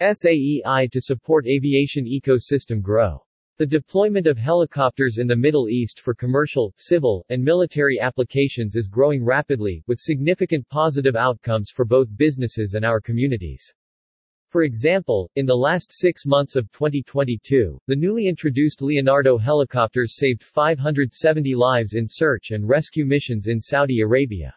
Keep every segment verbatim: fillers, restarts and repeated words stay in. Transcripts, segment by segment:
S A E I to support aviation ecosystem grow. The deployment of helicopters in the Middle East for commercial, civil, and military applications is growing rapidly, with significant positive outcomes for both businesses and our communities. For example, in the last six months of twenty twenty-two, the newly introduced Leonardo helicopters saved five hundred seventy lives in search and rescue missions in Saudi Arabia,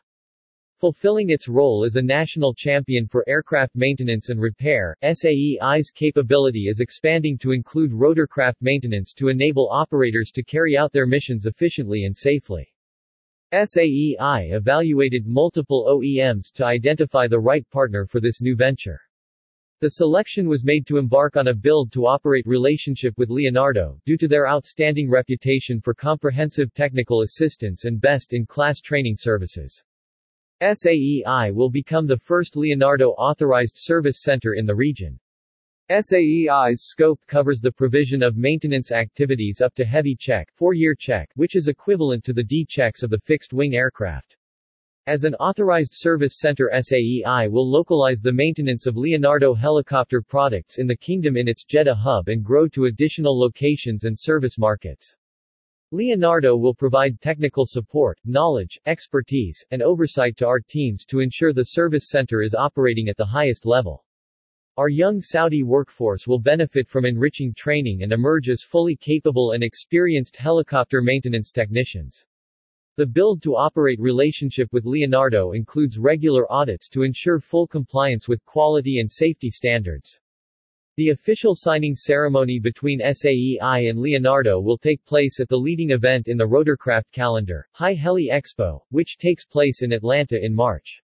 fulfilling its role as a national champion for aircraft maintenance and repair. S A E I's capability is expanding to include rotorcraft maintenance to enable operators to carry out their missions efficiently and safely. S A E I evaluated multiple O E Ms to identify the right partner for this new venture. The selection was made to embark on a build-to-operate relationship with Leonardo due to their outstanding reputation for comprehensive technical assistance and best-in-class training services. S A E I will become the first Leonardo-authorized service center in the region. S A E I's scope covers the provision of maintenance activities up to heavy check, four-year check, which is equivalent to the D checks of the fixed-wing aircraft. As an authorized service center, S A E I will localize the maintenance of Leonardo helicopter products in the kingdom in its Jeddah hub and grow to additional locations and service markets. Leonardo will provide technical support, knowledge, expertise, and oversight to our teams to ensure the service center is operating at the highest level. Our young Saudi workforce will benefit from enriching training and emerge as fully capable and experienced helicopter maintenance technicians. The build-to-operate relationship with Leonardo includes regular audits to ensure full compliance with quality and safety standards. The official signing ceremony between S A E I and Leonardo will take place at the leading event in the rotorcraft calendar, High Heli Expo, which takes place in Atlanta in March.